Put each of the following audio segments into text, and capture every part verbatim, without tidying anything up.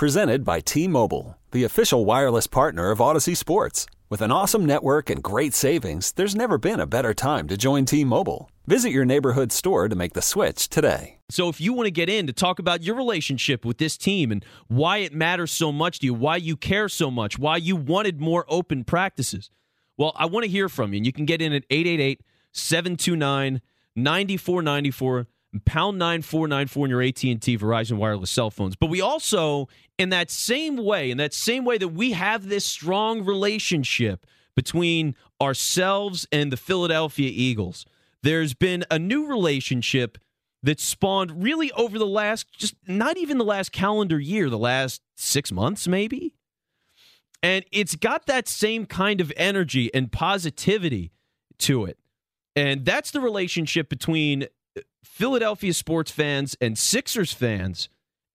Presented by T-Mobile, the official wireless partner of Odyssey Sports. With an awesome network and great savings, there's never been a better time to join T-Mobile. Visit your neighborhood store to make the switch today. So if you want to get in to talk about your relationship with this team and why it matters so much to you, why you care so much, why you wanted more open practices, well, I want to hear from you. And you can get in at eight eight eight, seven two nine, nine four nine four. Pound nine four nine four in your A T and T Verizon wireless cell phones. But we also, in that same way, in that same way that we have this strong relationship between ourselves and the Philadelphia Eagles, there's been a new relationship that spawned really over the last, just not even the last calendar year, the last six months maybe. And it's got that same kind of energy and positivity to it. And that's the relationship between Philadelphia sports fans and Sixers fans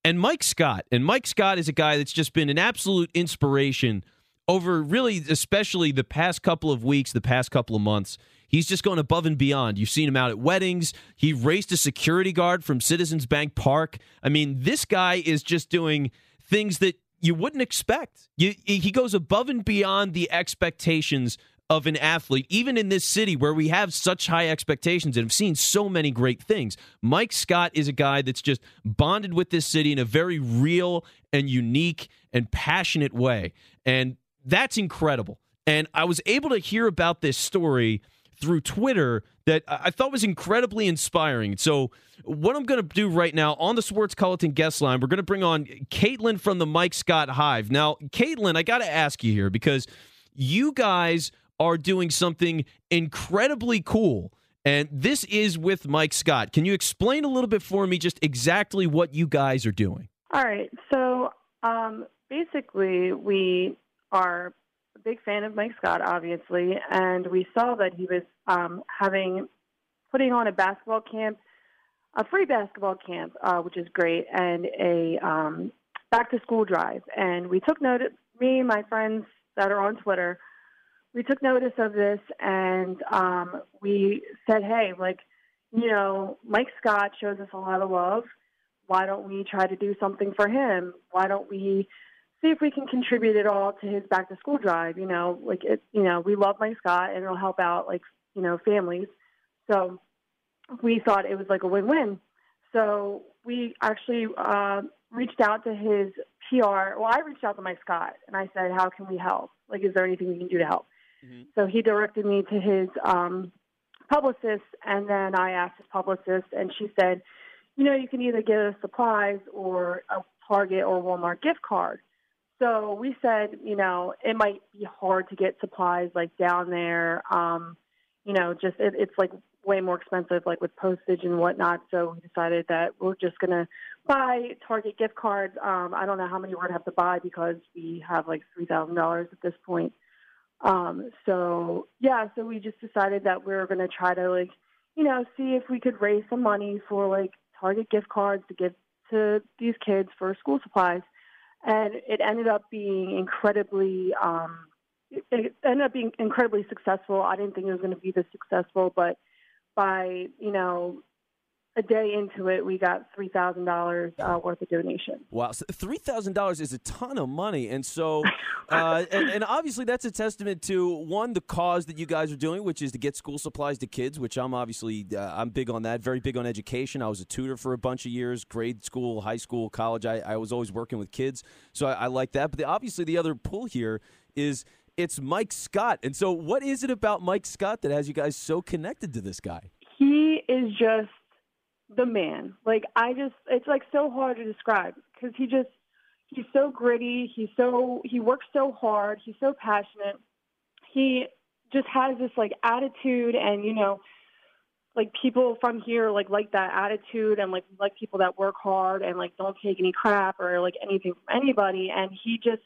and Mike Scott. And Mike Scott is a guy that's just been an absolute inspiration over really especially the past couple of weeks, the past couple of months. He's just gone above and beyond. You've seen him out at weddings. He raced a security guard from Citizens Bank Park. I mean, this guy is just doing things that you wouldn't expect. You, he goes above and beyond the expectations of an athlete, even in this city where we have such high expectations and have seen so many great things. Mike Scott is a guy that's just bonded with this city in a very real and unique and passionate way. And that's incredible. And I was able to hear about this story through Twitter that I thought was incredibly inspiring. So what I'm going to do right now on the Swartz Culleton guest line, we're going to bring on Caitlin from the Mike Scott Hive. Now, Caitlin, I got to ask you here because you guys are doing something incredibly cool, and this is with Mike Scott. Can you explain a little bit for me just exactly what you guys are doing? All right. So um, basically, we are a big fan of Mike Scott, obviously, and we saw that he was um, having putting on a basketball camp, a free basketball camp, uh, which is great, and a um, back-to-school drive. And we took notice. Me and my friends that are on Twitter, we took notice of this, and um, we said, hey, like, you know, Mike Scott shows us a lot of love. Why don't we try to do something for him? Why don't we see if we can contribute it all to his back-to-school drive? You know, like, it, you know, we love Mike Scott, and it'll help out, like, you know, families. So we thought it was like a win-win. So we actually uh, reached out to his P R. Well, I reached out to Mike Scott, and I said, how can we help? Like, is there anything we can do to help? So he directed me to his um, publicist, and then I asked his publicist, and she said, you know, you can either get us supplies or a Target or Walmart gift card. So we said, you know, it might be hard to get supplies, like, down there. Um, you know, just it, it's, like, way more expensive, like, with postage and whatnot. So we decided that we're just going to buy Target gift cards. Um, I don't know how many we're going to have to buy because we have, like, three thousand dollars at this point. Um, so yeah, so we just decided that we were going to try to, like, you know, see if we could raise some money for, like, Target gift cards to give to these kids for school supplies. And it ended up being incredibly, um, it ended up being incredibly successful. I didn't think it was going to be this successful, but by, you know, a day into it, we got three thousand dollars uh, worth of donations. Wow, so three thousand dollars is a ton of money. And so, uh, and, and obviously that's a testament to, one, the cause that you guys are doing, which is to get school supplies to kids, which I'm obviously, uh, I'm big on that, very big on education. I was a tutor for a bunch of years, grade school, high school, college. I, I was always working with kids, so I, I like that. But the, obviously the other pull here is it's Mike Scott. And so what is it about Mike Scott that has you guys so connected to this guy? He is just the man. Like, I just, it's like so hard to describe because he just, he's so gritty. He's so, he works so hard. He's so passionate. He just has this, like, attitude, and, you know, like, people from here, like, like that attitude, and, like, like people that work hard and, like, don't take any crap or, like, anything from anybody. And he just,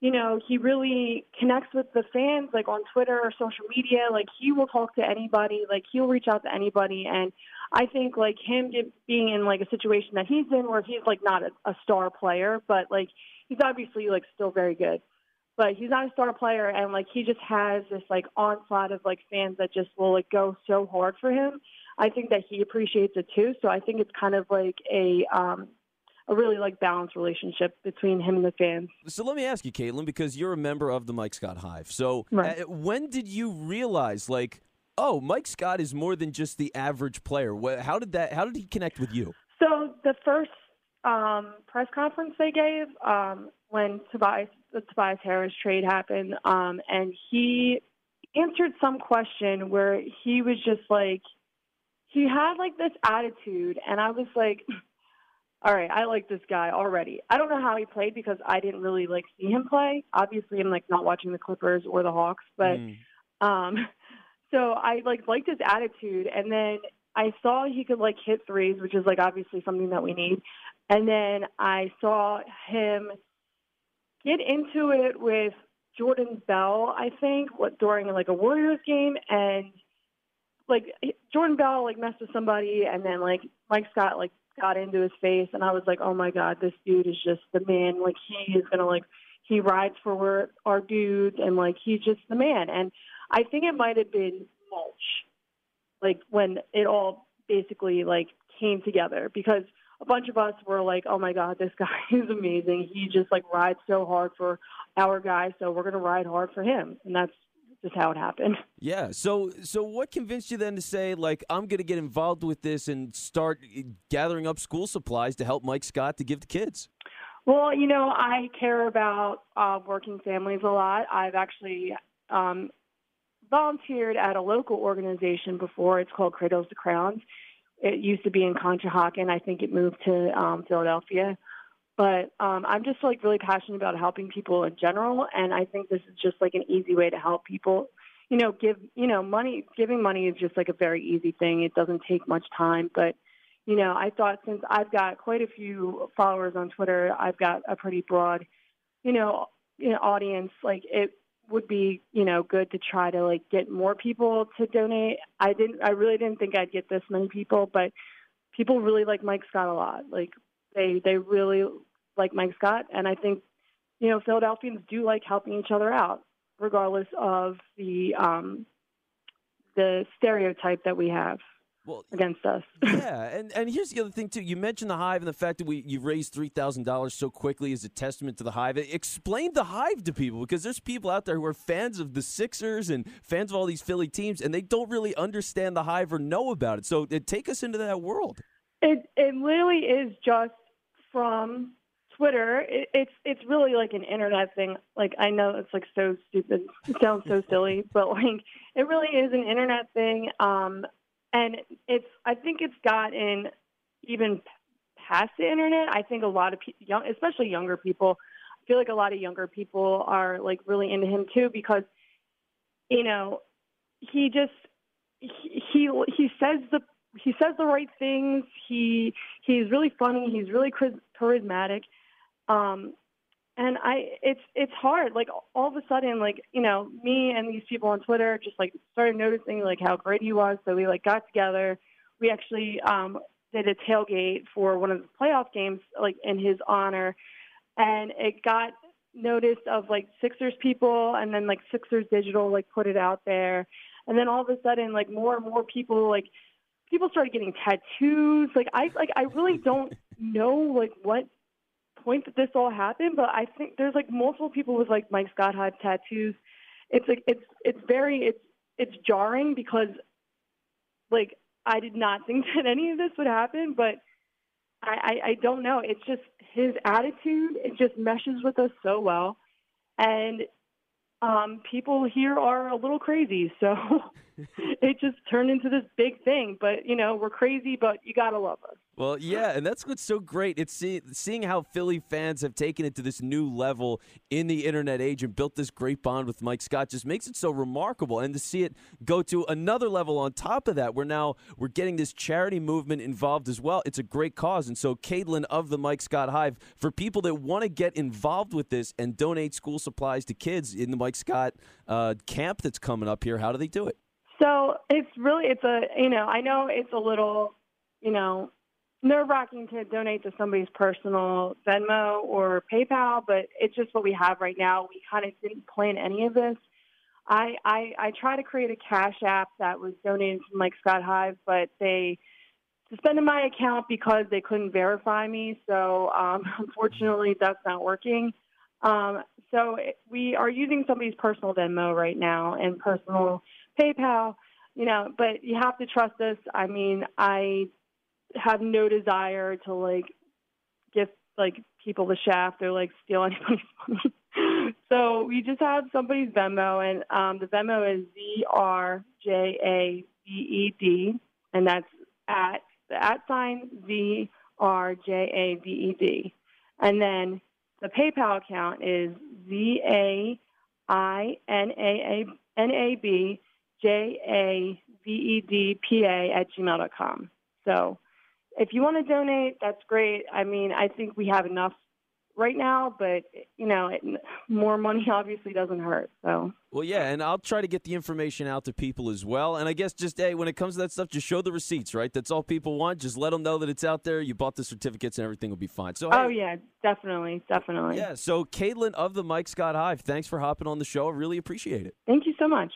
you know, he really connects with the fans, like, on Twitter or social media. Like, he will talk to anybody. Like, he'll reach out to anybody. And I think, like, him being in, like, a situation that he's in where he's, like, not a, a star player, but, like, he's obviously, like, still very good. But he's not a star player, and, like, he just has this, like, onslaught of, like, fans that just will, like, go so hard for him. I think that he appreciates it, too. So I think it's kind of like a um, a really like balanced relationship between him and the fans. So let me ask you, Caitlin, because you're a member of the Mike Scott Hive. So right. uh, when did you realize, like, oh, Mike Scott is more than just the average player? How did that? How did he connect with you? So the first um, press conference they gave um, when Tobias the Tobias Harris trade happened, um, and he answered some question where he was just like, he had like this attitude, and I was like, all right, I like this guy already. I don't know how he played because I didn't really like see him play. Obviously, I'm like not watching the Clippers or the Hawks, but. Mm. Um, So I, like, liked his attitude, and then I saw he could, like, hit threes, which is, like, obviously something that we need. And then I saw him get into it with Jordan Bell, I think, what, during, like, a Warriors game. And, like, Jordan Bell, like, messed with somebody, and then, like, Mike Scott, like, got into his face. And I was like, oh, my God, this dude is just the man. Like, he is going to, like, he rides for our dudes, and, like, he's just the man. And I think it might have been Mulch, like, when it all basically, like, came together, because a bunch of us were like, oh, my God, this guy is amazing. He just, like, rides so hard for our guy, so we're going to ride hard for him, and that's just how it happened. Yeah, so so what convinced you then to say, like, I'm going to get involved with this and start gathering up school supplies to help Mike Scott to give the kids? Well, you know, I care about uh, working families a lot. I've actually um, – volunteered at a local organization before. It's called Cradles to Crowns. It used to be in Conshohocken. I think it moved to um, Philadelphia. But um, I'm just, like, really passionate about helping people in general, and I think this is just, like, an easy way to help people. You know, give, you know, money, giving money is just, like, a very easy thing. It doesn't take much time. But, you know, I thought since I've got quite a few followers on Twitter, I've got a pretty broad, you know, you know audience, like, it would be, you know, good to try to, like, get more people to donate. I didn't, I really didn't think I'd get this many people, but people really like Mike Scott a lot. Like, they, they really like Mike Scott. And I think, you know, Philadelphians do like helping each other out, regardless of the, um, the stereotype that we have. Well, against us. Yeah, and, and here's the other thing, too. You mentioned the Hive and the fact that we you raised three thousand dollars so quickly is a testament to the Hive. Explain the Hive to people, because there's people out there who are fans of the Sixers and fans of all these Philly teams, and they don't really understand the Hive or know about it. So it, take us into that world. It it literally is just from Twitter. It, it's it's really like an internet thing. Like, I know it's, like, so stupid. It sounds so silly, but, like, it really is an internet thing. Um And it's, I think it's gotten even past the internet. I think a lot of people, young, especially younger people, I feel like a lot of younger people are, like, really into him too, because, you know, he just, he, he, he says the, he says the right things. He, he's really funny. He's really charismatic. Um, and I, it's, it's hard. Like, all of a sudden, like, you know, me and these people on Twitter just, like, started noticing, like, how great he was. So we, like, got together. We actually um, did a tailgate for one of the playoff games, like, in his honor. And it got noticed of, like, Sixers people, and then, like, Sixers Digital, like, put it out there. And then all of a sudden, like, more and more people, like, people started getting tattoos. Like, I, like, I really don't know, like, what point that this all happened, but I think there's, like, multiple people with, like, Mike Scott Hive tattoos. It's like it's it's very it's it's jarring, because, like, I did not think that any of this would happen, but I, I, I don't know. It's just his attitude. It just meshes with us so well, and um, people here are a little crazy, so it just turned into this big thing. But, you know, we're crazy, but you gotta love us. Well, yeah, and that's what's so great. It's see, seeing how Philly fans have taken it to this new level in the internet age and built this great bond with Mike Scott just makes it so remarkable. And to see it go to another level on top of that, we're now we're getting this charity movement involved as well. It's a great cause. And so, Caitlin of the Mike Scott Hive, for people that want to get involved with this and donate school supplies to kids in the Mike Scott uh, camp that's coming up here, how do they do it? So it's really, it's a, you know, I know it's a little, you know, nerve-wracking to donate to somebody's personal Venmo or PayPal, but it's just what we have right now. We kind of didn't plan any of this. I, I I try to create a Cash App that was donated from Mike Scott Hive, but they suspended my account because they couldn't verify me. So um, unfortunately, that's not working. Um, so it, we are using somebody's personal Venmo right now and personal PayPal, you know, but you have to trust us. I mean, I have no desire to like give like people the shaft or like steal anybody's money. So we just have somebody's Venmo, and um, the Venmo is Z R J A V E D, and that's at the at sign Z R J A V E D. And then the PayPal account is Z A I N A B J A V E D P A at gmail dot com. So if you want to donate, that's great. I mean, I think we have enough right now, but, you know, it, more money obviously doesn't hurt. So well, yeah, and I'll try to get the information out to people as well. And I guess just, hey, when it comes to that stuff, just show the receipts, right? That's all people want. Just let them know that it's out there. You bought the certificates and everything will be fine. So oh, hey, yeah, definitely, definitely. Yeah, so Caitlin of the Mike Scott Hive, thanks for hopping on the show. I really appreciate it. Thank you so much.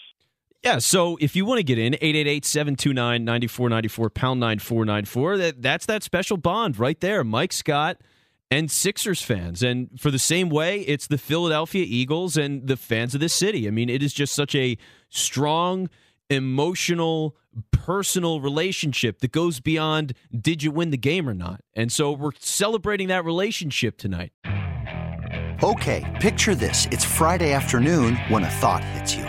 Yeah, so if you want to get in, eight eight eight, seven two nine, nine four nine four, pound nine four nine four, that, that's that special bond right there, Mike Scott and Sixers fans. And for the same way, it's the Philadelphia Eagles and the fans of this city. I mean, it is just such a strong, emotional, personal relationship that goes beyond did you win the game or not. And so we're celebrating that relationship tonight. Okay, picture this. It's Friday afternoon when a thought hits you.